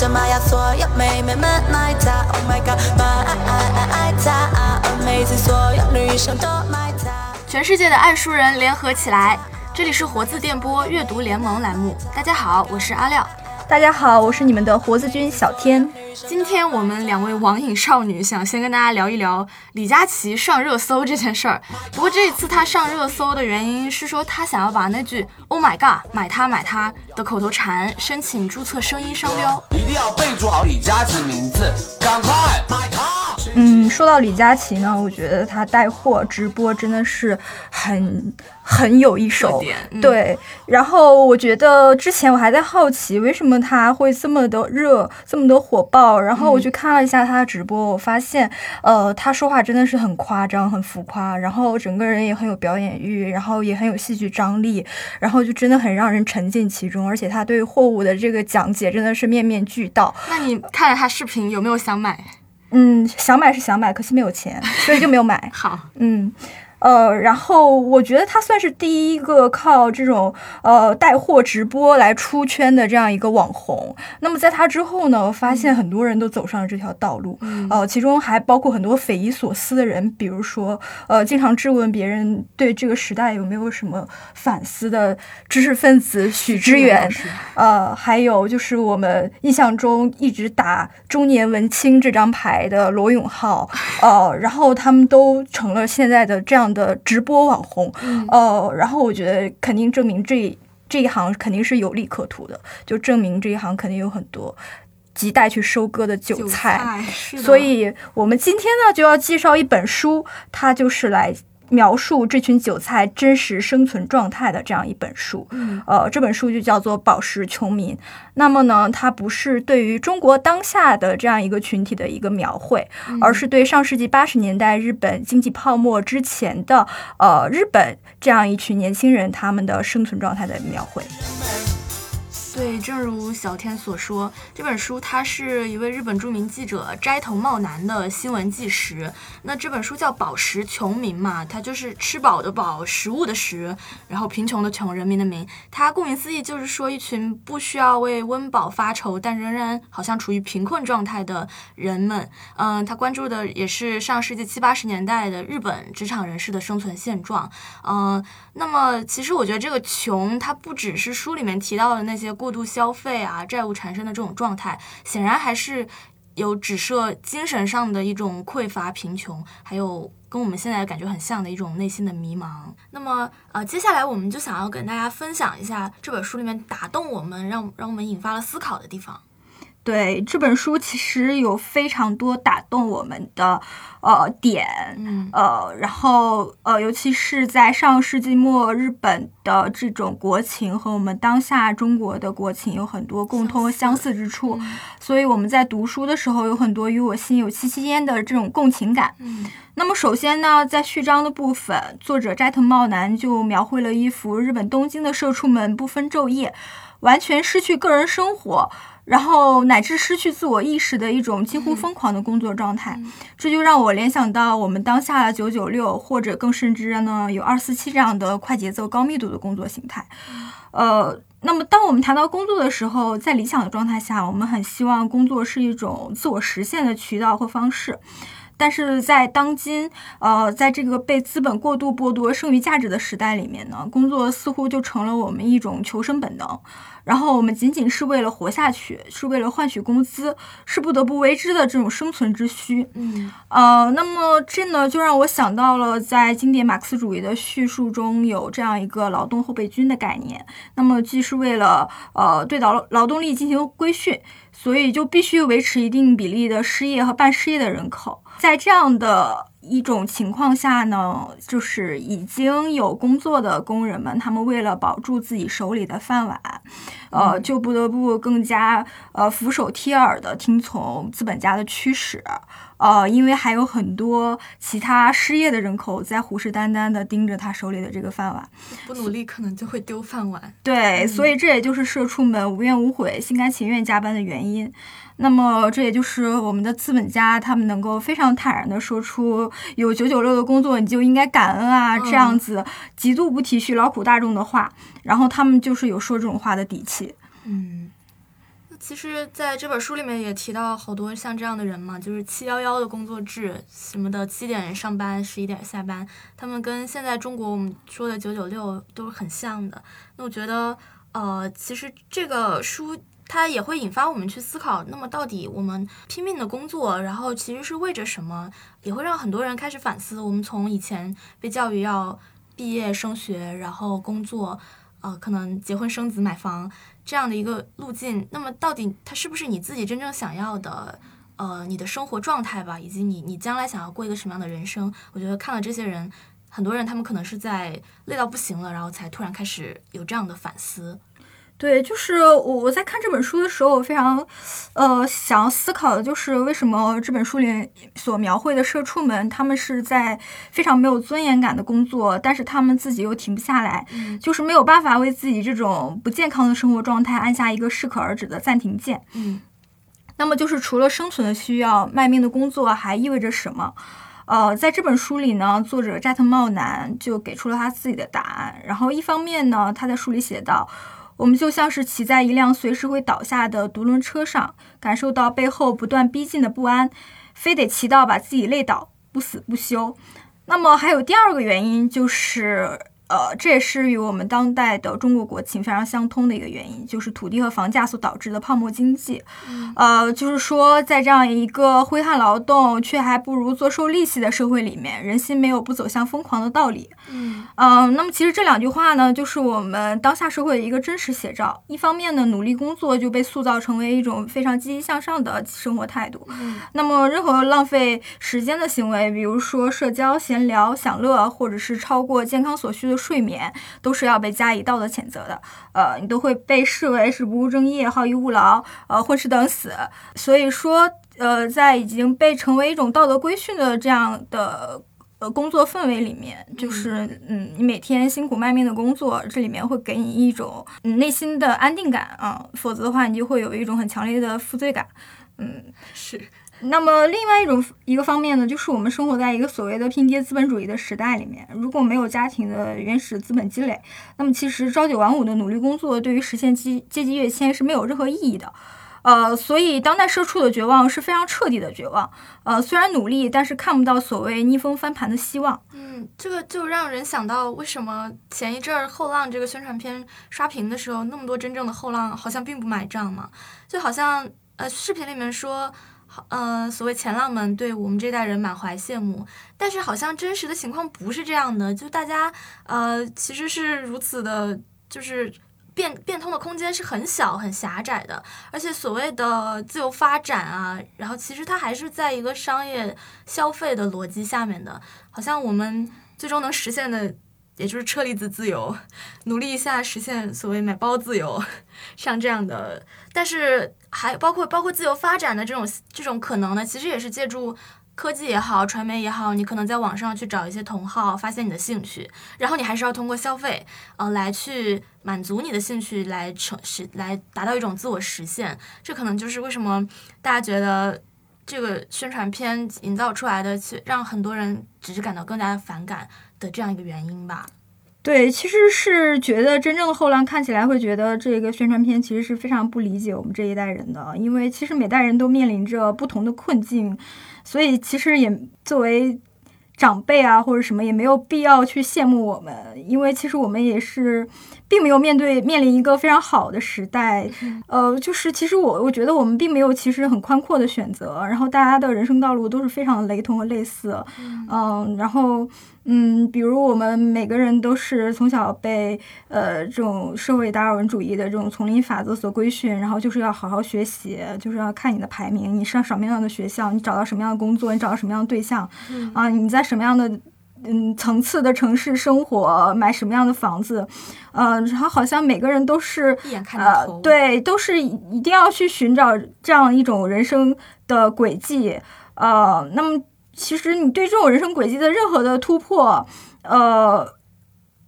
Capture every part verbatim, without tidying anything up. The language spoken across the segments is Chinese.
着玛雅所有妹妹们买它 Oh my god 妈爱爱爱它 Amazing 所有女生都买它。全世界的爱书人联合起来，这里是活字电波阅读联盟栏目。大家好，我是阿廖。大家好，我是你们的活字君小天。今天我们两位网瘾少女想先跟大家聊一聊李佳琦上热搜这件事儿。不过这一次她上热搜的原因是说，她想要把那句 Oh my god 买它买它的口头禅申请注册声音商标，一定要备注好李佳琦名字，赶快买它。嗯，说到李佳琦呢，我觉得她带货直播真的是很很有一手、嗯、对。然后我觉得之前我还在好奇为什么他会这么的热这么的火爆，然后我去看了一下他的直播、嗯、我发现呃，他说话真的是很夸张很浮夸，然后整个人也很有表演欲，然后也很有戏剧张力，然后就真的很让人沉浸其中，而且他对货物的这个讲解真的是面面俱到。那你看了他视频有没有想买？嗯，想买是想买，可惜没有钱，所以就没有买。好，嗯呃，然后我觉得他算是第一个靠这种呃带货直播来出圈的这样一个网红。那么在他之后呢，我发现很多人都走上了这条道路，嗯、呃，其中还包括很多匪夷所思的人，比如说呃，经常质问别人对这个时代有没有什么反思的知识分子许知远，呃，还有就是我们印象中一直打中年文青这张牌的罗永浩，呃，然后他们都成了现在的这样的直播网红、嗯、呃，然后我觉得肯定证明这这一行肯定是有利可图的，就证明这一行肯定有很多亟待去收割的韭菜, 韭菜所以我们今天呢就要介绍一本书，它就是来描述这群韭菜真实生存状态的这样一本书、嗯、呃，这本书就叫做《饱食穷民》。那么呢，它不是对于中国当下的这样一个群体的一个描绘，而是对上世纪八十年代日本经济泡沫之前的呃日本这样一群年轻人他们的生存状态的描绘。对，正如小天所说，这本书它是一位日本著名记者斋藤茂男的新闻纪实。那这本书叫《饱食穷民》嘛，它就是吃饱的饱，食物的食，然后贫穷的穷，人民的民。它顾名思义就是说一群不需要为温饱发愁，但仍然好像处于贫困状态的人们。嗯，他关注的也是上世纪七八十年代的日本职场人士的生存现状。嗯，那么其实我觉得这个穷，它不只是书里面提到的那些过度消费啊，债务缠身的这种状态，显然还是有指涉精神上的一种匮乏贫穷，还有跟我们现在感觉很像的一种内心的迷茫。那么呃，接下来我们就想要跟大家分享一下这本书里面打动我们让让我们引发了思考的地方。对，这本书其实有非常多打动我们的呃点，嗯呃，然后呃，尤其是在上世纪末日本的这种国情和我们当下中国的国情有很多共通和相似之处、嗯，所以我们在读书的时候有很多与我心有戚戚焉的这种共情感。嗯，那么首先呢，在序章的部分，作者斋藤茂男就描绘了一幅日本东京的社畜们不分昼夜，完全失去个人生活，然后乃至失去自我意识的一种近乎疯狂的工作状态、嗯、这就让我联想到我们当下的九九六或者更甚至呢有二四七这样的快节奏高密度的工作形态。呃，那么当我们谈到工作的时候，在理想的状态下，我们很希望工作是一种自我实现的渠道或方式，但是在当今呃，在这个被资本过度剥夺剩余价值的时代里面呢，工作似乎就成了我们一种求生本能，然后我们仅仅是为了活下去，是为了换取工资，是不得不为之的这种生存之需。嗯，呃，那么这呢就让我想到了在经典马克思主义的叙述中有这样一个劳动后备军的概念。那么既是为了呃对劳劳动力进行规训，所以就必须维持一定比例的失业和半失业的人口。在这样的一种情况下呢，就是已经有工作的工人们，他们为了保住自己手里的饭碗，呃，就不得不更加呃俯首帖耳的听从资本家的驱使，呃，因为还有很多其他失业的人口在虎视眈眈的盯着他手里的这个饭碗，不努力可能就会丢饭碗。对，嗯、所以这也就是社畜们无怨无悔、心甘情愿加班的原因。那么这也就是我们的资本家他们能够非常坦然的说出有九九六的工作你就应该感恩啊、嗯、这样子极度不体恤劳苦大众的话，然后他们就是有说这种话的底气。嗯，其实在这本书里面也提到好多像这样的人嘛，就是七一一的工作制什么的，七点上班十一点下班，他们跟现在中国我们说的九九六都是很像的。那我觉得呃，其实这个书它也会引发我们去思考，那么到底我们拼命的工作然后其实是为着什么，也会让很多人开始反思，我们从以前被教育要毕业升学然后工作呃，可能结婚生子买房这样的一个路径，那么到底它是不是你自己真正想要的呃，你的生活状态吧，以及你你将来想要过一个什么样的人生。我觉得看了这些人，很多人他们可能是在累到不行了，然后才突然开始有这样的反思。对，就是我我在看这本书的时候，我非常，呃，想要思考的就是为什么这本书里所描绘的社畜们，他们是在非常没有尊严感的工作，但是他们自己又停不下来，嗯、就是没有办法为自己这种不健康的生活状态按下一个适可而止的暂停键。嗯，那么就是除了生存的需要，卖命的工作还意味着什么？呃，在这本书里呢，作者斋藤茂男就给出了他自己的答案。然后一方面呢，他在书里写道，我们就像是骑在一辆随时会倒下的独轮车上，感受到背后不断逼近的不安，非得骑到把自己累倒，不死不休。那么还有第二个原因就是，呃，这也是与我们当代的中国国情非常相通的一个原因，就是土地和房价所导致的泡沫经济。嗯、呃，就是说在这样一个挥汗劳动却还不如坐收利息的社会里面，人心没有不走向疯狂的道理。嗯嗯、呃，那么其实这两句话呢，就是我们当下社会的一个真实写照。一方面呢，努力工作就被塑造成为一种非常积极向上的生活态度。嗯、那么任何浪费时间的行为，比如说社交、闲聊、享乐，或者是超过健康所需的睡眠，都是要被加以道德谴责的。呃，你都会被视为是不务正业、好逸恶劳、呃，混吃等死。所以说，呃，在已经被成为一种道德规训的这样的呃，工作氛围里面，就是嗯，你每天辛苦卖命的工作，这里面会给你一种、嗯、内心的安定感啊，否则的话你就会有一种很强烈的负罪感。嗯，是。那么另外一种一个方面呢，就是我们生活在一个所谓的拼爹资本主义的时代里面，如果没有家庭的原始资本积累，那么其实朝九晚五的努力工作对于实现阶阶级跃迁是没有任何意义的。呃，所以当代社畜的绝望是非常彻底的绝望。呃，虽然努力，但是看不到所谓逆风翻盘的希望。嗯，这个就让人想到为什么前一阵儿后浪这个宣传片刷屏的时候，那么多真正的后浪好像并不买账嘛，就好像呃视频里面说，呃，所谓前浪们对我们这代人满怀羡慕，但是好像真实的情况不是这样的，就大家呃其实是如此的，就是。变变通的空间是很小很狭窄的，而且所谓的自由发展啊，然后其实它还是在一个商业消费的逻辑下面的，好像我们最终能实现的也就是车厘子自由，努力一下实现所谓买包自由，像这样的。但是还包括包括自由发展的这种这种可能呢，其实也是借助科技也好，传媒也好，你可能在网上去找一些同好，发现你的兴趣，然后你还是要通过消费，呃，来去满足你的兴趣，来成实来达到一种自我实现。这可能就是为什么大家觉得这个宣传片营造出来的，去让很多人只是感到更加的反感的这样一个原因吧。对，其实是觉得真正的后浪看起来会觉得这个宣传片其实是非常不理解我们这一代人的，因为其实每代人都面临着不同的困境，所以其实也作为长辈啊或者什么也没有必要去羡慕我们，因为其实我们也是并没有面对面临一个非常好的时代。嗯、呃，就是其实我我觉得我们并没有其实很宽阔的选择，然后大家的人生道路都是非常雷同和类似。嗯、呃，然后。嗯，比如我们每个人都是从小被呃这种社会达尔文主义的这种丛林法则所规训，然后就是要好好学习，就是要看你的排名，你上什么样的学校，你找到什么样的工作，你找到什么样的对象，嗯、啊，你在什么样的嗯层次的城市生活，买什么样的房子，呃，然后好像每个人都是一眼看到头，呃，对，都是一定要去寻找这样一种人生的轨迹，呃，那么。其实你对这种人生轨迹的任何的突破，呃，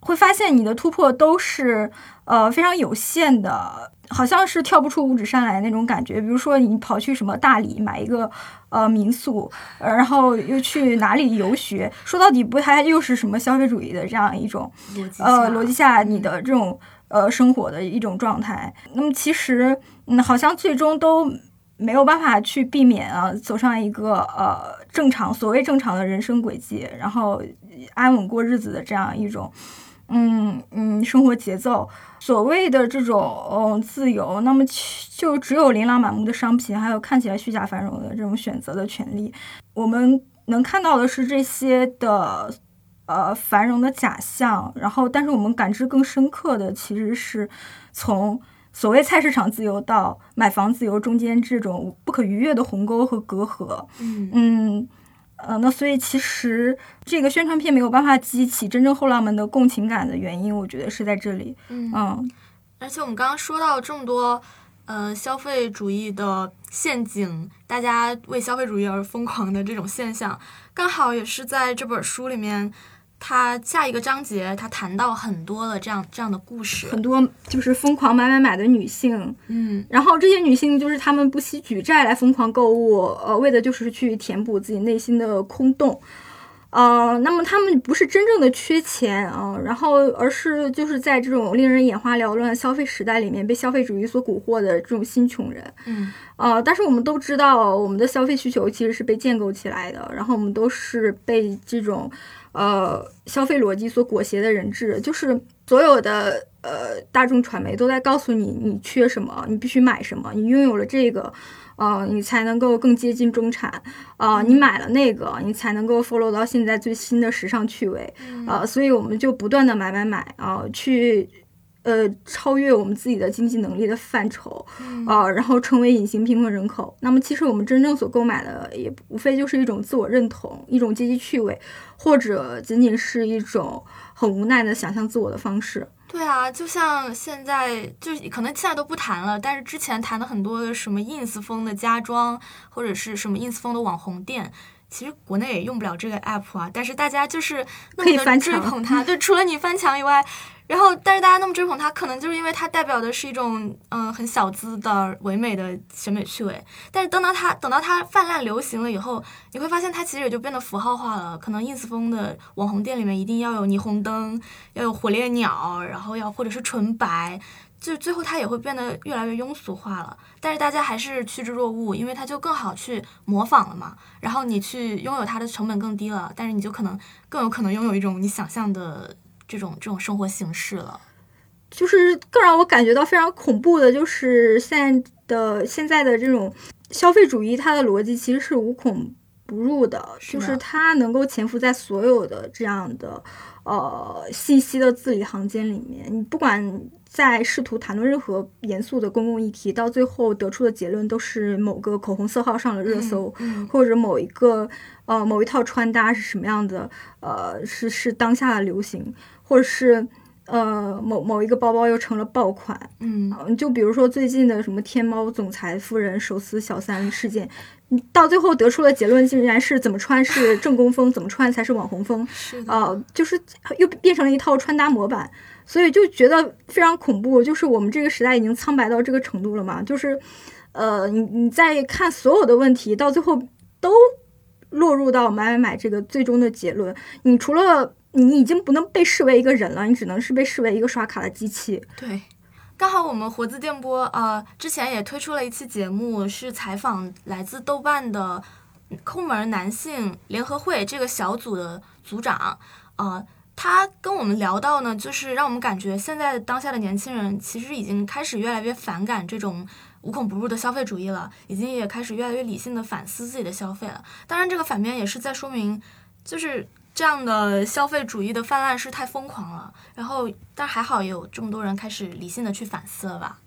会发现你的突破都是呃非常有限的，好像是跳不出五指山来那种感觉。比如说你跑去什么大理买一个呃民宿，然后又去哪里游学，说到底不还又是什么消费主义的这样一种逻辑下呃逻辑下你的这种呃生活的一种状态。那么其实嗯，好像最终都没有办法去避免啊，走上一个呃正常所谓正常的人生轨迹，然后安稳过日子的这样一种嗯嗯生活节奏。所谓的这种、哦、自由，那么就只有琳琅满目的商品，还有看起来虚假繁荣的这种选择的权利。我们能看到的是这些的呃繁荣的假象，然后但是我们感知更深刻的其实是从所谓菜市场自由到买房自由中间这种不可逾越的鸿沟和隔阂。嗯嗯呃，那所以其实这个宣传片没有办法激起真正后浪们的共情感的原因，我觉得是在这里。嗯，嗯而且我们刚刚说到这么多呃消费主义的陷阱，大家为消费主义而疯狂的这种现象，刚好也是在这本书里面。他下一个章节他谈到很多的这样这样的故事，很多就是疯狂买买买的女性，嗯，然后这些女性就是她们不惜举债来疯狂购物，呃，为的就是去填补自己内心的空洞，呃，那么她们不是真正的缺钱啊、呃，然后而是就是在这种令人眼花缭乱的消费时代里面被消费主义所蛊惑的这种新穷人，嗯，呃，但是我们都知道我们的消费需求其实是被建构起来的，然后我们都是被这种。呃，消费逻辑所裹挟的人质，就是所有的呃大众传媒都在告诉你，你缺什么，你必须买什么，你拥有了这个，呃，你才能够更接近中产，啊、呃，你买了那个，你才能够 follow 到现在最新的时尚趣味，呃，所以我们就不断的买买买啊、呃，去呃超越我们自己的经济能力的范畴，啊、呃，然后成为隐形贫困人口。那么其实我们真正所购买的也无非就是一种自我认同，一种阶级趣味。或者仅仅是一种很无奈的想象自我的方式。对啊，就像现在，就可能现在都不谈了，但是之前谈的很多的什么 ins 风的家装，或者是什么 ins 风的网红店，其实国内也用不了这个 app 啊。但是大家就是那么的追捧它，对，除了你翻墙以外，然后但是大家那么追捧它，可能就是因为它代表的是一种嗯、呃、很小资的唯美的审美趣味。但是等到它等到它泛滥流行了以后，你会发现它其实也就变得符号化了。可能 ins 风的网红店里面一定要有霓虹灯，要有火烈鸟，然后要或者是纯白，就最后它也会变得越来越庸俗化了。但是大家还是趋之若鹜，因为它就更好去模仿了嘛。然后你去拥有它的成本更低了，但是你就可能更有可能拥有一种你想象的。这种这种生活形式了，就是更让我感觉到非常恐怖的，就是现在的现在的这种消费主义，它的逻辑其实是无孔不入的，就是它能够潜伏在所有的这样的呃信息的字里行间里面。你不管在试图谈论任何严肃的公共议题，到最后得出的结论都是某个口红色号上的热搜，嗯嗯、或者某一个呃某一套穿搭是什么样的，呃是是当下的流行。或者是呃某某一个包包又成了爆款，嗯、呃，就比如说最近的什么天猫总裁夫人手撕小三事件，到最后得出的结论竟然是怎么穿是正宫风，怎么穿才是网红风，是的，呃，就是又变成了一套穿搭模板，所以就觉得非常恐怖。就是我们这个时代已经苍白到这个程度了嘛，就是呃，你你在看所有的问题，到最后都落入到买买买这个最终的结论，你除了。你已经不能被视为一个人了，你只能是被视为一个刷卡的机器。对，刚好我们活字电波呃之前也推出了一期节目，是采访来自豆瓣的抠门男性联合会这个小组的组长，呃他跟我们聊到呢，就是让我们感觉现在当下的年轻人其实已经开始越来越反感这种无孔不入的消费主义了，已经也开始越来越理性的反思自己的消费了。当然这个反面也是在说明，就是这样的消费主义的泛滥是太疯狂了，然后但还好有这么多人开始理性的去反思了吧。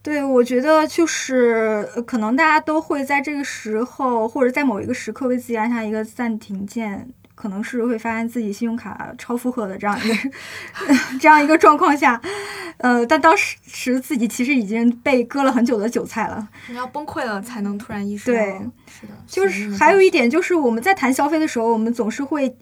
对，我觉得就是可能大家都会在这个时候或者在某一个时刻为自己按下一个暂停键，可能是会发现自己信用卡超负荷的这样一个这样一个状况下，呃，但当时自己其实已经被割了很久的韭菜了，你要崩溃了才能突然意识到。对，是的，就是还有一点就是我们在谈消费的时候，我们总是会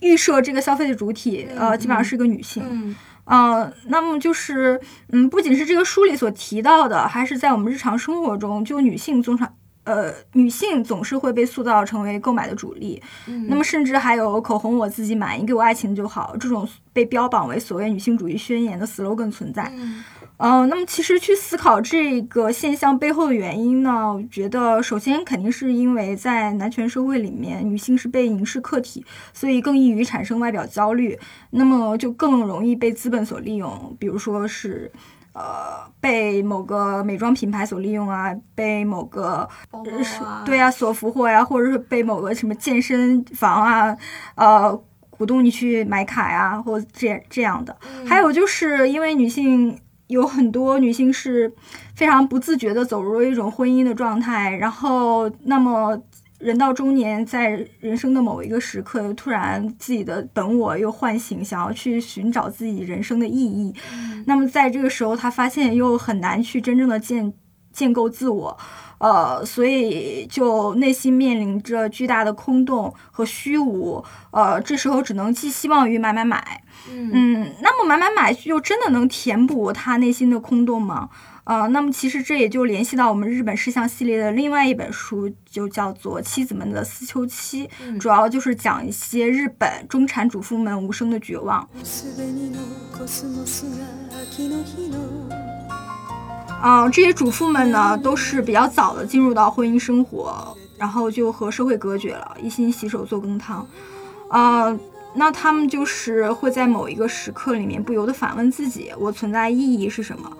预设这个消费的主体，呃，基本上是个女性，嗯，呃，那么就是，嗯，不仅是这个书里所提到的，还是在我们日常生活中，就女性通常，呃，女性总是会被塑造成为购买的主力，嗯、那么甚至还有口红我自己买，你给我爱情就好，这种被标榜为所谓女性主义宣言的 slogan 存在。嗯呃，那么其实去思考这个现象背后的原因呢，我觉得首先肯定是因为在男权社会里面，女性是被凝视客体，所以更易于产生外表焦虑，那么就更容易被资本所利用，比如说是呃被某个美妆品牌所利用啊，被某个、哦啊、对啊所俘获呀、啊，或者是被某个什么健身房啊，呃。鼓动你去买卡呀，或这这样的。还有就是因为女性有很多女性是非常不自觉的走入一种婚姻的状态，然后那么人到中年，在人生的某一个时刻，突然自己的本我又唤醒，想要去寻找自己人生的意义。那么在这个时候，她发现又很难去真正的建建构自我。呃，所以就内心面临着巨大的空洞和虚无，呃，这时候只能寄希望于买买买，嗯，嗯那么买买买又真的能填补他内心的空洞吗？呃，那么其实这也就联系到我们日本事项系列的另外一本书，就叫做《妻子们的思秋期》，嗯、主要就是讲一些日本中产主妇们无声的绝望。嗯，这些主妇们呢，都是比较早的进入到婚姻生活，然后就和社会隔绝了，一心洗手做羹汤。呃，那他们就是会在某一个时刻里面不由得反问自己：我存在意义是什么？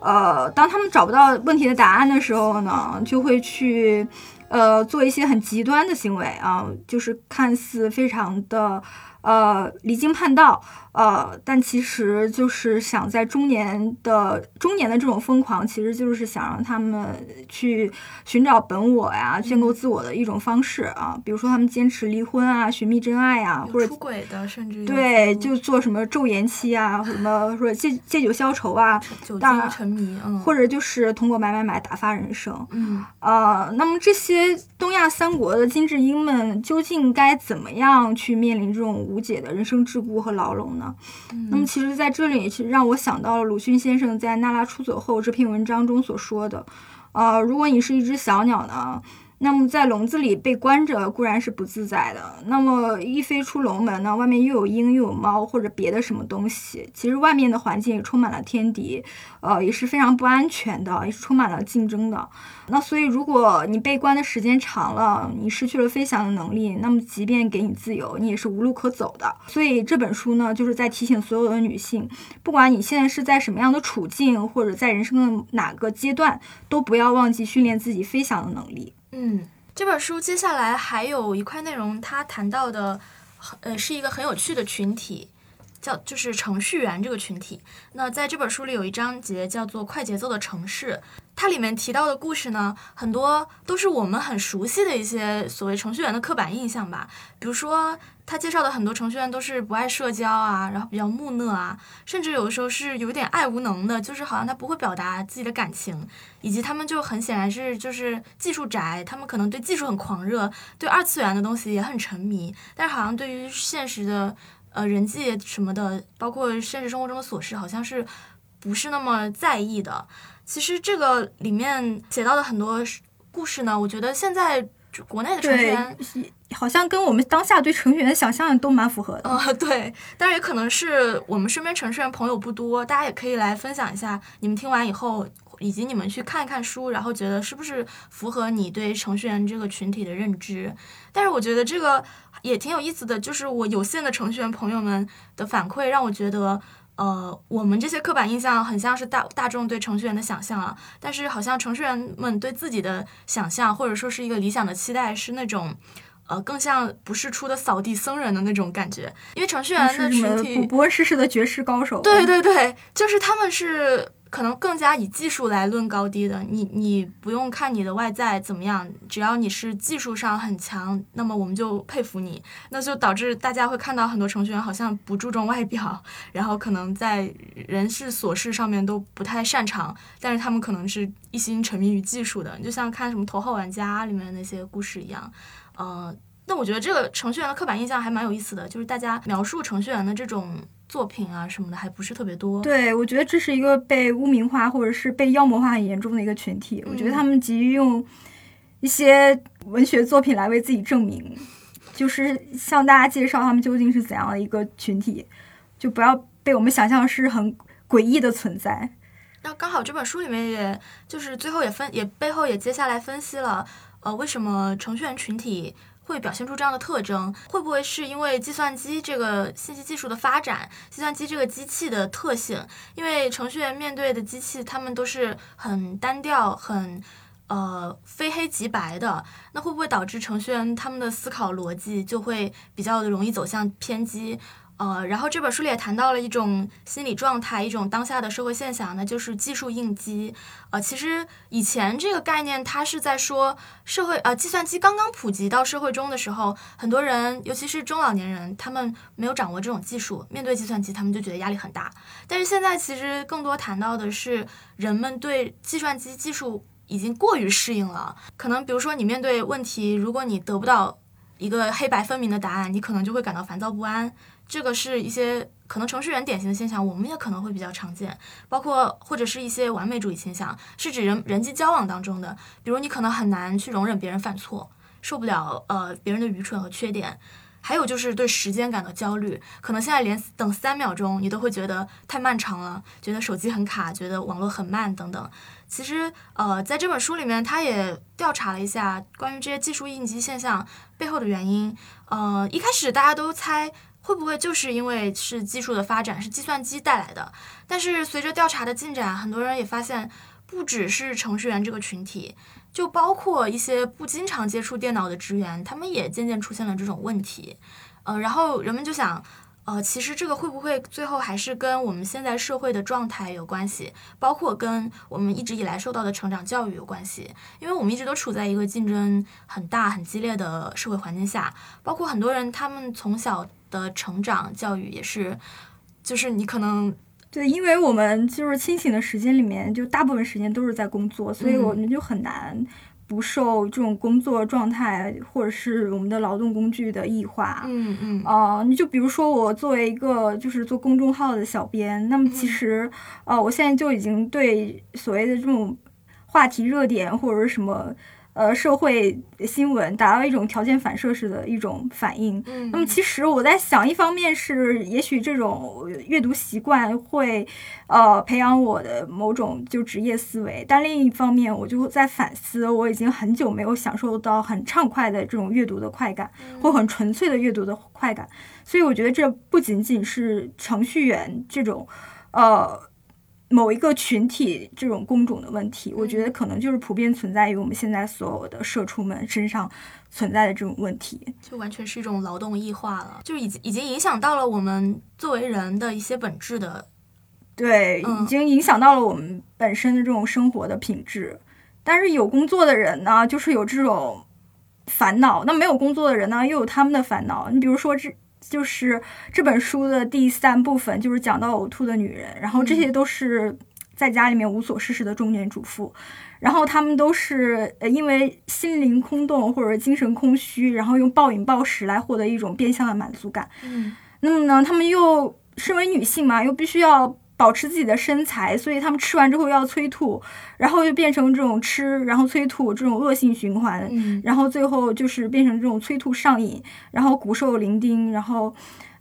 呃，当他们找不到问题的答案的时候呢，就会去呃做一些很极端的行为啊、呃，就是看似非常的呃离经叛道，呃，但其实就是想在中年的中年的这种疯狂，其实就是想让他们去寻找本我呀，建构自我的一种方式啊。比如说他们坚持离婚啊，寻觅真爱啊，或者出轨的，甚至对，就做什么昼颜期啊，什么或者借借酒消愁啊，酒精沉迷，嗯，或者就是通过买买买打发人生，嗯，呃，那么这些东亚三国的金智英们究竟该怎么样去面临这种无解的人生桎梏和牢笼呢？嗯、那么其实在这里其实让我想到了鲁迅先生在《娜拉出走后》这篇文章中所说的，呃，如果你是一只小鸟呢，那么在笼子里被关着固然是不自在的，那么一飞出笼门呢，外面又有鹰又有猫或者别的什么东西，其实外面的环境也充满了天敌，呃，也是非常不安全的，也是充满了竞争的。那所以如果你被关的时间长了，你失去了飞翔的能力，那么即便给你自由，你也是无路可走的。所以这本书呢，就是在提醒所有的女性，不管你现在是在什么样的处境，或者在人生的哪个阶段，都不要忘记训练自己飞翔的能力。嗯，这本书接下来还有一块内容，它谈到的，呃，是一个很有趣的群体，叫就是程序员这个群体。那在这本书里有一章节叫做《快节奏的城市》，它里面提到的故事呢，很多都是我们很熟悉的一些所谓程序员的刻板印象吧。比如说，他介绍的很多程序员都是不爱社交啊，然后比较木讷啊，甚至有的时候是有点爱无能的，就是好像他不会表达自己的感情，以及他们就很显然是就是技术宅，他们可能对技术很狂热，对二次元的东西也很沉迷，但是好像对于现实的呃人际什么的，包括现实生活中的琐事，好像是不是那么在意的。其实这个里面写到的很多故事呢，我觉得现在国内的程序员好像跟我们当下对程序员的想象都蛮符合的。呃，对，当然也可能是我们身边程序员朋友不多，大家也可以来分享一下你们听完以后，以及你们去看一看书，然后觉得是不是符合你对程序员这个群体的认知。但是我觉得这个也挺有意思的，就是我有限的程序员朋友们的反馈让我觉得，呃，我们这些刻板印象很像是大大众对程序员的想象啊，但是好像程序员们对自己的想象，或者说是一个理想的期待，是那种，呃，更像不世出的扫地僧人的那种感觉。因为程序员的群体，不问世事的绝世高手。对对对，就是他们是可能更加以技术来论高低的。你你不用看你的外在怎么样，只要你是技术上很强，那么我们就佩服你。那就导致大家会看到很多程序员好像不注重外表，然后可能在人事琐事上面都不太擅长，但是他们可能是一心沉迷于技术的，就像看什么头号玩家里面那些故事一样。呃，那我觉得这个程序员的刻板印象还蛮有意思的，就是大家描述程序员的这种作品啊什么的还不是特别多。对，我觉得这是一个被污名化或者是被妖魔化很严重的一个群体、嗯、我觉得他们急于用一些文学作品来为自己证明，就是向大家介绍他们究竟是怎样的一个群体，就不要被我们想象是很诡异的存在。那刚好这本书里面也就是最后也分也背后也接下来分析了呃，为什么程序员群体会表现出这样的特征，会不会是因为计算机这个信息技术的发展，计算机这个机器的特性，因为程序员面对的机器他们都是很单调，很呃非黑即白的，那会不会导致程序员他们的思考逻辑就会比较容易走向偏激？呃，然后这本书里也谈到了一种心理状态，一种当下的社会现象，那就是技术应激。呃，其实以前这个概念它是在说社会呃，计算机刚刚普及到社会中的时候，很多人尤其是中老年人他们没有掌握这种技术，面对计算机他们就觉得压力很大。但是现在其实更多谈到的是人们对计算机技术已经过于适应了，可能比如说你面对问题，如果你得不到一个黑白分明的答案，你可能就会感到烦躁不安，这个是一些可能程序员典型的现象，我们也可能会比较常见，包括或者是一些完美主义倾向，是指人人际交往当中的，比如你可能很难去容忍别人犯错，受不了呃别人的愚蠢和缺点，还有就是对时间感到焦虑，可能现在连等三秒钟你都会觉得太漫长了，觉得手机很卡，觉得网络很慢等等。其实呃，在这本书里面他也调查了一下关于这些技术应激现象背后的原因，呃，一开始大家都猜会不会就是因为是技术的发展，是计算机带来的，但是随着调查的进展，很多人也发现不只是程序员这个群体，就包括一些不经常接触电脑的职员，他们也渐渐出现了这种问题。呃，然后人们就想呃，其实这个会不会最后还是跟我们现在社会的状态有关系，包括跟我们一直以来受到的成长教育有关系，因为我们一直都处在一个竞争很大很激烈的社会环境下，包括很多人他们从小的成长教育也是，就是你可能对，因为我们就是清醒的时间里面就大部分时间都是在工作，所以我们就很难不受这种工作状态或者是我们的劳动工具的异化。嗯嗯，哦、呃，你就比如说我作为一个就是做公众号的小编，那么其实、嗯、呃，我现在就已经对所谓的这种话题热点或者是什么呃社会新闻达到一种条件反射式的一种反应。嗯，那么其实我在想，一方面是也许这种阅读习惯会呃培养我的某种就职业思维，但另一方面我就在反思，我已经很久没有享受到很畅快的这种阅读的快感、嗯、或很纯粹的阅读的快感，所以我觉得这不仅仅是程序员这种呃某一个群体这种工种的问题，我觉得可能就是普遍存在于我们现在所有的社畜们身上存在的这种问题，就完全是一种劳动异化了，就是已经已经影响到了我们作为人的一些本质的，对、嗯、已经影响到了我们本身的这种生活的品质。但是有工作的人呢，就是有这种烦恼，那没有工作的人呢，又有他们的烦恼。你比如说这就是这本书的第三部分，就是讲到呕吐的女人，然后这些都是在家里面无所事事的中年主妇，然后她们都是因为心灵空洞或者精神空虚，然后用暴饮暴食来获得一种变相的满足感。嗯，那么呢，她们又身为女性嘛，又必须要保持自己的身材，所以她们吃完之后要催吐，然后就变成这种吃然后催吐这种恶性循环、嗯、然后最后就是变成这种催吐上瘾，然后骨瘦伶仃，然后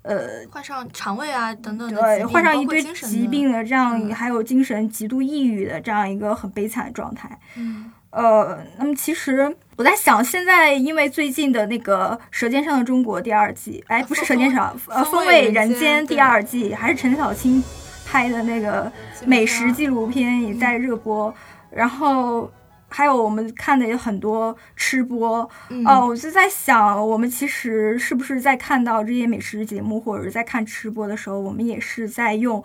呃患上肠胃啊等等的对患上一堆疾病的这样、嗯、还有精神极度抑郁的这样一个很悲惨的状态。嗯呃那么其实我在想，现在因为最近的那个舌尖上的中国第二季，哎不是舌尖上呃风味人间第二季，还是陈小青拍的那个美食纪录片也在热播、嗯、然后还有我们看的有很多吃播、嗯、哦，我就在想，我们其实是不是在看到这些美食节目或者是在看吃播的时候，我们也是在用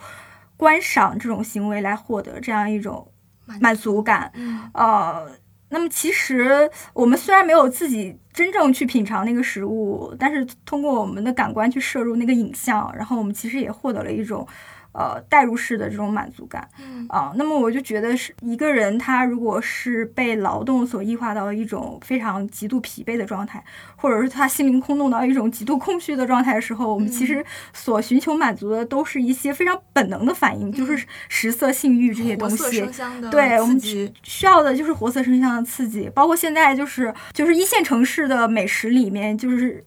观赏这种行为来获得这样一种满足感、嗯、呃，那么其实我们虽然没有自己真正去品尝那个食物，但是通过我们的感官去摄入那个影像，然后我们其实也获得了一种呃代入式的这种满足感啊、呃。那么我就觉得是一个人他如果是被劳动所异化到一种非常极度疲惫的状态，或者是他心灵空洞到一种极度空虚的状态的时候，我们其实所寻求满足的都是一些非常本能的反应，嗯、就是食色性欲这些东西。活色生香的刺激，对，我们需要的就是活色生香的刺激。包括现在就是就是一线城市的美食里面，就是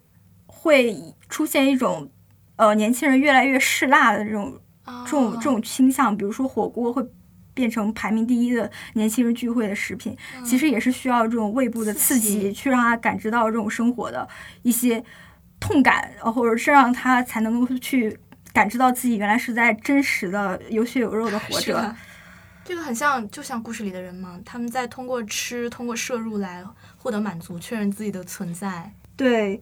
会出现一种呃年轻人越来越嗜辣的这种。这种这种倾向，比如说火锅会变成排名第一的年轻人聚会的食品，嗯、其实也是需要这种胃部的刺激，去让他感知到这种生活的一些痛感，或者是让他才能够去感知到自己原来是在真实的有血有肉的活着。这个很像，就像故事里的人嘛，他们在通过吃、通过摄入来获得满足，确认自己的存在。对。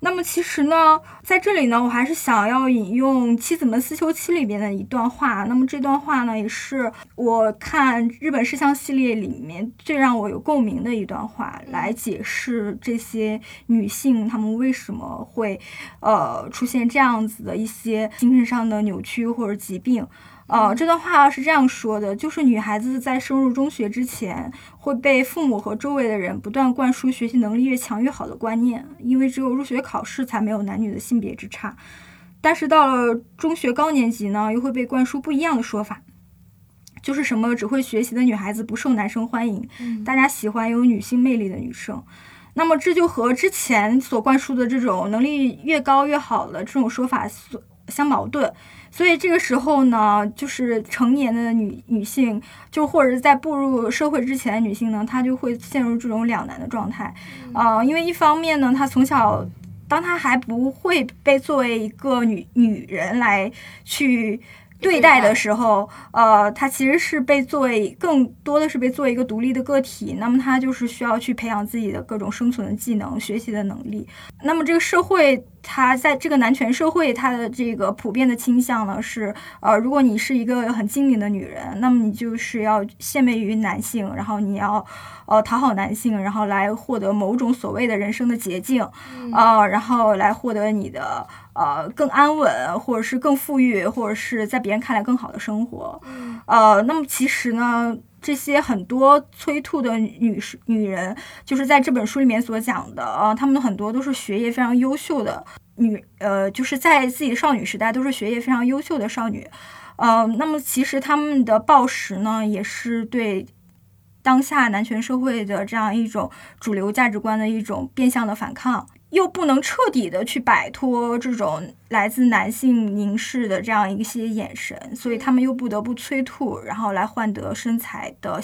那么其实呢，在这里呢，我还是想要引用《妻子们思求期》里边的一段话。那么这段话呢，也是我看日本事项系列里面最让我有共鸣的一段话，来解释这些女性她们为什么会呃出现这样子的一些精神上的扭曲或者疾病。呃，这段话是这样说的，就是女孩子在升入中学之前，会被父母和周围的人不断灌输学习能力越强越好的观念，因为只有入学考试才没有男女的性别之差。但是到了中学高年级呢，又会被灌输不一样的说法，就是什么只会学习的女孩子不受男生欢迎，嗯、大家喜欢有女性魅力的女生。那么这就和之前所灌输的这种能力越高越好的这种说法所相矛盾。所以这个时候呢，就是成年的女女性，就或者是在步入社会之前的女性呢，她就会陷入这种两难的状态。啊、呃，因为一方面呢，她从小，当她还不会被作为一个女女人来去对待的时候，呃，她其实是被作为更多的是被作为一个独立的个体。那么她就是需要去培养自己的各种生存的技能、学习的能力。那么这个社会，它在这个男权社会，它的这个普遍的倾向呢是，呃，如果你是一个很精明的女人，那么你就是要献媚于男性，然后你要呃讨好男性，然后来获得某种所谓的人生的捷径，嗯、呃，然后来获得你的。呃，更安稳，或者是更富裕，或者是在别人看来更好的生活。呃，那么其实呢，这些很多催吐的女女人，就是在这本书里面所讲的啊，她们很多都是学业非常优秀的女，呃，就是在自己的少女时代都是学业非常优秀的少女。呃，那么其实她们的暴食呢，也是对当下男权社会的这样一种主流价值观的一种变相的反抗。又不能彻底的去摆脱这种来自男性凝视的这样一些眼神，所以他们又不得不催吐，然后来换得身材的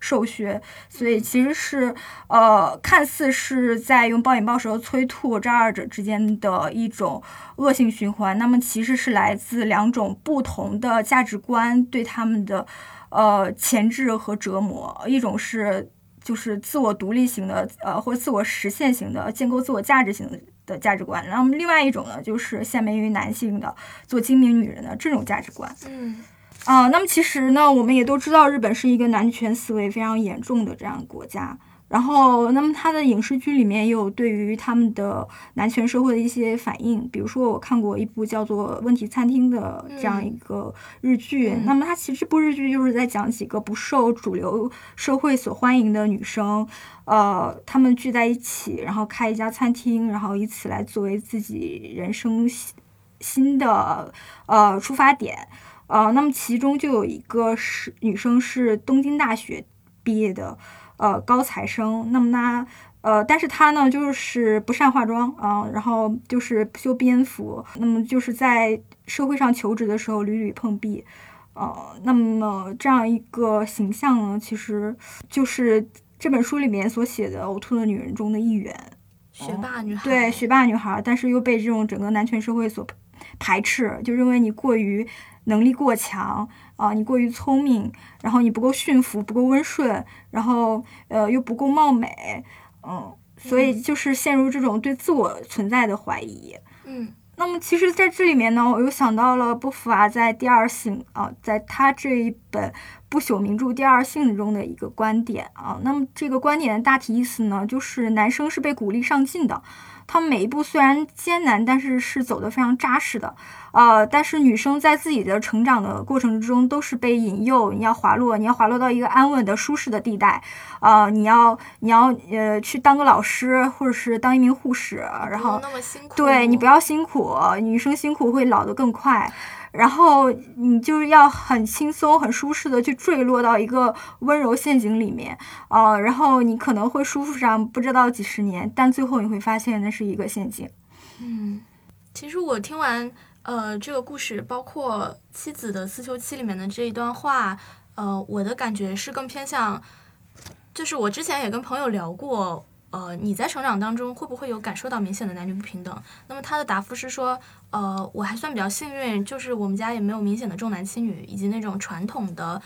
瘦削。所以其实是呃，看似是在用暴饮暴食和催吐这二者之间的一种恶性循环，那么其实是来自两种不同的价值观对他们的呃钳制和折磨。一种是就是自我独立型的，呃，或自我实现型的，建构自我价值型的价值观。然后另外一种呢，就是献媚于男性的，做精明女人的这种价值观。嗯，啊、呃，那么其实呢，我们也都知道，日本是一个男权思维非常严重的这样国家。然后，那么他的影视剧里面也有对于他们的男权社会的一些反应，比如说我看过一部叫做《问题餐厅》的这样一个日剧，嗯、那么它其实这部日剧就是在讲几个不受主流社会所欢迎的女生，呃，她们聚在一起，然后开一家餐厅，然后以此来作为自己人生新的呃出发点，呃，那么其中就有一个是女生是东京大学毕业的。呃，高材生，那么他，呃，但是他呢，就是不善化妆啊、呃，然后就是不修边幅，那么就是在社会上求职的时候屡屡碰壁，呃，那么这样一个形象呢，其实就是这本书里面所写的呕吐的女人中的一员，学霸女孩，呃、对，学霸女孩，但是又被这种整个男权社会所排斥，就认为你过于能力过强。啊，你过于聪明，然后你不够驯服，不够温顺，然后呃又不够貌美，嗯，所以就是陷入这种对自我存在的怀疑。嗯，那么其实在这里面呢，我又想到了波伏娃在第二性啊，在他这一本不朽名著第二性中的一个观点啊。那么这个观点的大体意思呢，就是男生是被鼓励上进的，他们每一步虽然艰难，但是是走得非常扎实的。呃，但是女生在自己的成长的过程之中都是被引诱，你要滑落，你要滑落到一个安稳的舒适的地带，呃，你要你要呃去当个老师，或者是当一名护士，然后那么辛苦，对，你不要辛苦，女生辛苦会老得更快。然后你就是要很轻松很舒适的去坠落到一个温柔陷阱里面，呃，然后你可能会舒服上不知道几十年，但最后你会发现那是一个陷阱。嗯，其实我听完呃这个故事，包括妻子的思秋期里面的这一段话，呃，我的感觉是更偏向，就是我之前也跟朋友聊过，呃，你在成长当中会不会有感受到明显的男女不平等？那么他的答复是说，呃，我还算比较幸运，就是我们家也没有明显的重男轻女以及那种传统的，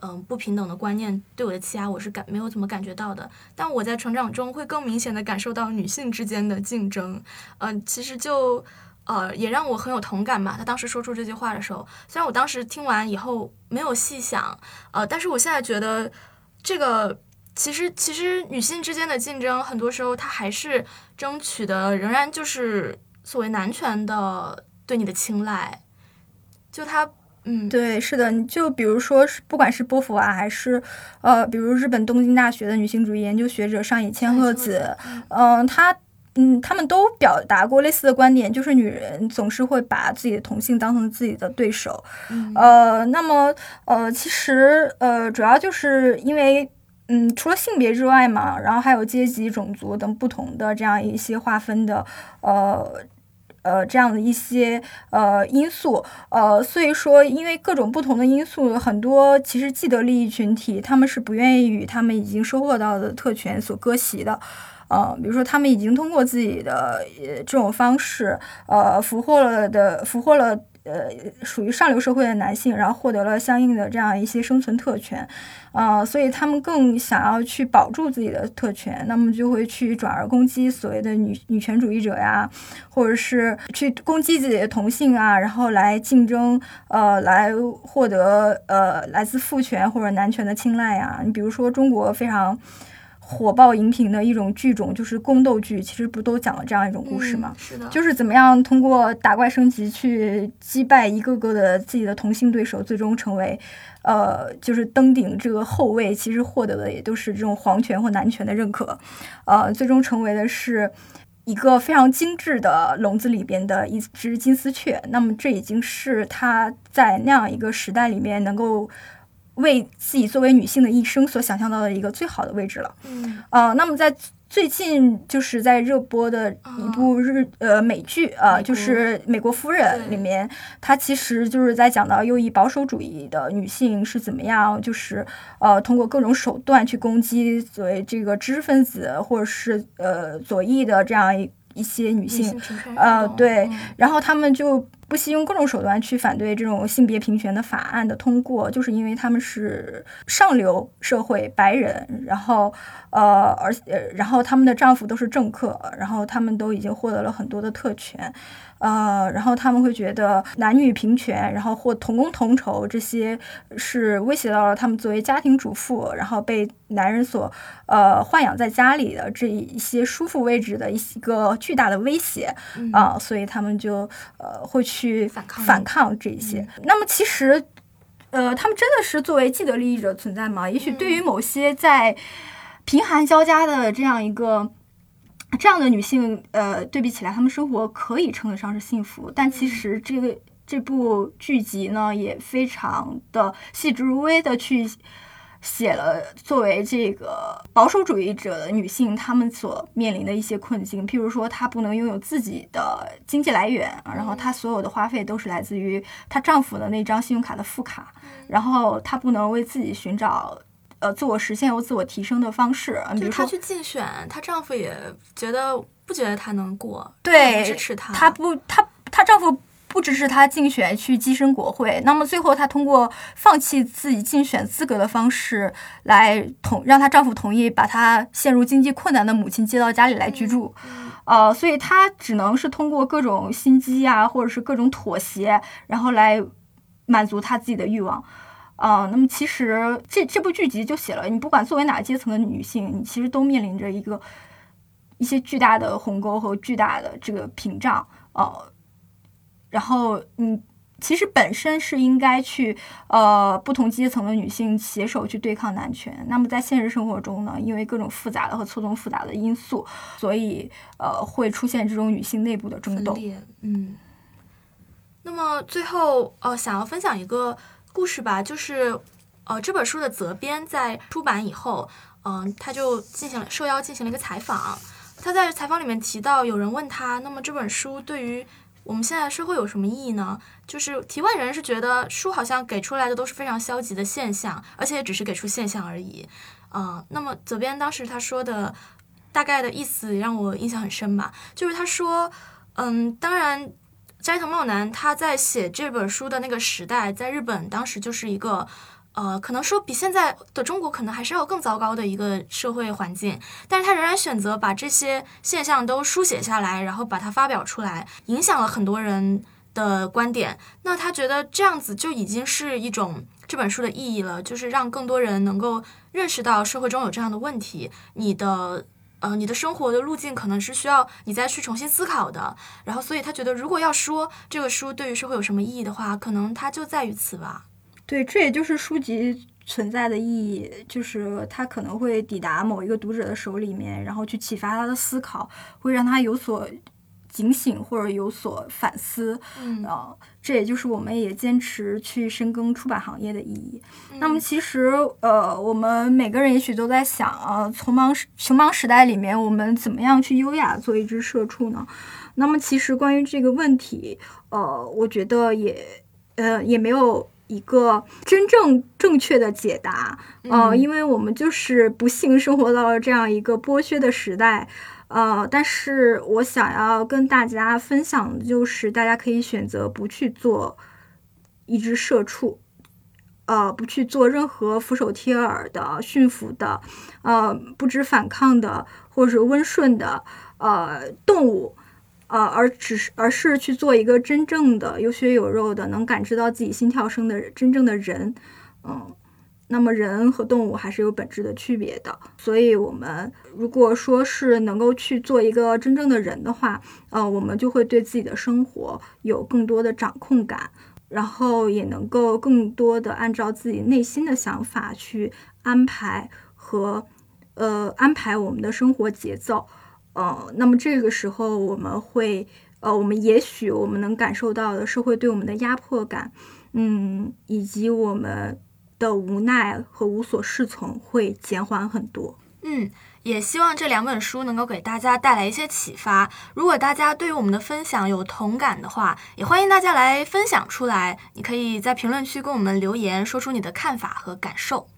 嗯、呃，不平等的观念对我的欺压，我是感没有怎么感觉到的。但我在成长中会更明显的感受到女性之间的竞争，嗯、呃，其实就，呃，也让我很有同感嘛。他当时说出这句话的时候，虽然我当时听完以后没有细想，呃，但是我现在觉得这个。其实其实女性之间的竞争很多时候她还是争取的仍然就是所谓男权的对你的青睐，就她嗯，对，是的，就比如说是不管是波伏娃、啊、还是呃比如日本东京大学的女性主义研究学者上野千鹤子，嗯、呃、她嗯，他们都表达过类似的观点，就是女人总是会把自己的同性当成自己的对手，嗯、呃那么呃其实呃主要就是因为嗯，除了性别之外嘛，然后还有阶级、种族等不同的这样一些划分的，呃，呃，这样的一些呃因素，呃，所以说，因为各种不同的因素，很多其实既得利益群体他们是不愿意与他们已经收获到的特权所割席的。呃，比如说他们已经通过自己的呃这种方式，呃，俘获了的，俘获了。呃，属于上流社会的男性，然后获得了相应的这样一些生存特权，呃，所以他们更想要去保住自己的特权，那么就会去转而攻击所谓的女女权主义者呀，或者是去攻击自己的同性啊，然后来竞争，呃，来获得呃来自父权或者男权的青睐呀。你比如说中国非常火爆荧屏的一种剧种就是宫斗剧，其实不都讲了这样一种故事吗？嗯、是的，就是怎么样通过打怪升级去击败一个个的自己的同性对手，最终成为呃就是登顶这个后位，其实获得的也都是这种皇权或男权的认可，呃最终成为的是一个非常精致的笼子里边的一只金丝雀。那么这已经是他在那样一个时代里面能够为自己作为女性的一生所想象到的一个最好的位置了。嗯，呃，那么在最近就是在热播的一部日、哦、呃美剧啊、呃，就是《美国夫人》里面，它其实就是在讲到右翼保守主义的女性是怎么样，就是呃通过各种手段去攻击所谓这个知识分子或者是呃左翼的这样一一些女性，女性呃对、嗯，然后他们就。不惜用各种手段去反对这种性别平权的法案的通过，就是因为他们是上流社会白人，然后呃，而然后他们的丈夫都是政客，然后他们都已经获得了很多的特权，呃，然后他们会觉得男女平权，然后或同工同酬这些是威胁到了他们作为家庭主妇，然后被男人所呃豢养在家里的这一些舒服位置的一个巨大的威胁啊、嗯呃，所以他们就呃会去。去反抗这一些、嗯、那么其实呃，他们真的是作为既得利益者存在吗？也许对于某些在贫寒交加的这样一个这样的女性呃，对比起来她们生活可以称得上是幸福，但其实这个这部剧集呢也非常的细致入微的去写了作为这个保守主义者的女性她们所面临的一些困境，譬如说她不能拥有自己的经济来源，然后她所有的花费都是来自于她丈夫的那张信用卡的副卡，然后她不能为自己寻找呃自我实现或自我提升的方式，比如说她去竞选，她丈夫也觉得不觉得她能过，对，支持她，她不她她丈夫不支持他竞选去跻身国会，那么最后她通过放弃自己竞选资格的方式来同让她丈夫同意把她陷入经济困难的母亲接到家里来居住，呃，所以她只能是通过各种心机啊，或者是各种妥协，然后来满足她自己的欲望，啊，那么其实这这部剧集就写了，你不管作为哪个阶层的女性，你其实都面临着一个一些巨大的鸿沟和巨大的这个屏障，呃，然后你其实本身是应该去呃不同阶层的女性携手去对抗男权。那么在现实生活中呢，因为各种复杂的和错综复杂的因素，所以呃会出现这种女性内部的争斗。嗯。那么最后呃想要分享一个故事吧，就是呃这本书的责编在出版以后，嗯、呃，他就进行了受邀进行了一个采访。他在采访里面提到，有人问他，那么这本书对于我们现在社会有什么意义呢？就是提问人是觉得书好像给出来的都是非常消极的现象，而且也只是给出现象而已。呃，那么责编当时他说的大概的意思让我印象很深吧，就是他说，嗯，当然斋藤茂男他在写这本书的那个时代，在日本当时就是一个呃，可能说比现在的中国可能还是要更糟糕的一个社会环境，但是他仍然选择把这些现象都书写下来，然后把它发表出来，影响了很多人的观点。那他觉得这样子就已经是一种这本书的意义了，就是让更多人能够认识到社会中有这样的问题，你的呃，你的生活的路径可能是需要你再去重新思考的。然后所以他觉得如果要说这个书对于社会有什么意义的话，可能它就在于此吧。对，这也就是书籍存在的意义，就是它可能会抵达某一个读者的手里面，然后去启发他的思考，会让他有所警醒或者有所反思。嗯，呃、这也就是我们也坚持去深耕出版行业的意义。嗯，那么其实呃，我们每个人也许都在想啊，从忙穷忙时代里面，我们怎么样去优雅做一只社畜呢？那么其实关于这个问题，呃，我觉得也呃也没有一个真正正确的解答。呃、嗯，因为我们就是不幸生活到了这样一个剥削的时代，呃，但是我想要跟大家分享的就是，大家可以选择不去做一只社畜，呃，不去做任何俯首帖耳的、驯服的、呃，不知反抗的或者是温顺的呃动物。呃，而只是而是去做一个真正的有血有肉的，能感知到自己心跳声的真正的人。嗯，那么人和动物还是有本质的区别的，所以我们如果说是能够去做一个真正的人的话，呃，我们就会对自己的生活有更多的掌控感，然后也能够更多的按照自己内心的想法去安排和呃安排我们的生活节奏。呃，那么这个时候我们会，呃，我们也许我们能感受到的社会对我们的压迫感，嗯，以及我们的无奈和无所适从会减缓很多。嗯，也希望这两本书能够给大家带来一些启发。如果大家对于我们的分享有同感的话，也欢迎大家来分享出来。你可以在评论区跟我们留言，说出你的看法和感受。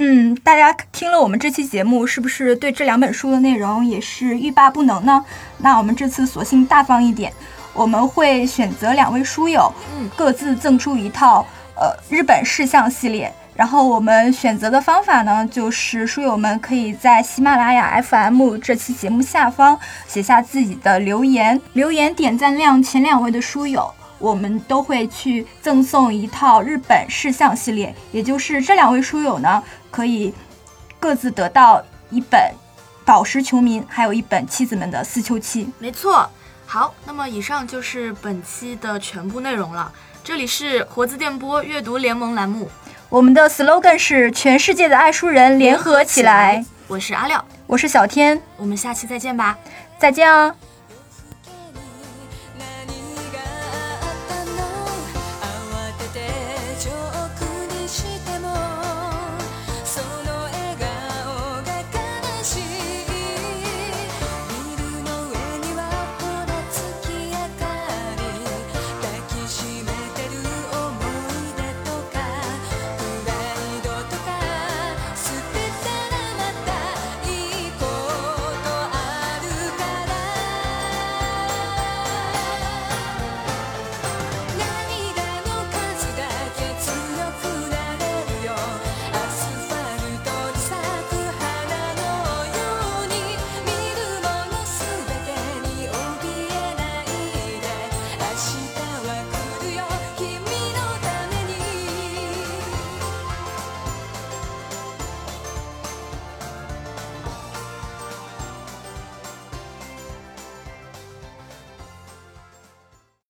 嗯，大家听了我们这期节目，是不是对这两本书的内容也是欲罢不能呢？那我们这次索性大方一点，我们会选择两位书友，嗯，各自赠出一套呃日本事项系列。然后我们选择的方法呢，就是书友们可以在喜马拉雅 F M 这期节目下方写下自己的留言，留言点赞量前两位的书友，我们都会去赠送一套日本事项系列，也就是这两位书友呢，可以各自得到一本宝石球民，还有一本妻子们的思秋期。没错。好，那么以上就是本期的全部内容了。这里是活字电波阅读联盟栏目，我们的 slogan 是全世界的爱书人联合起来。我是阿廖，我是小天，我们下期再见吧。再见啊。She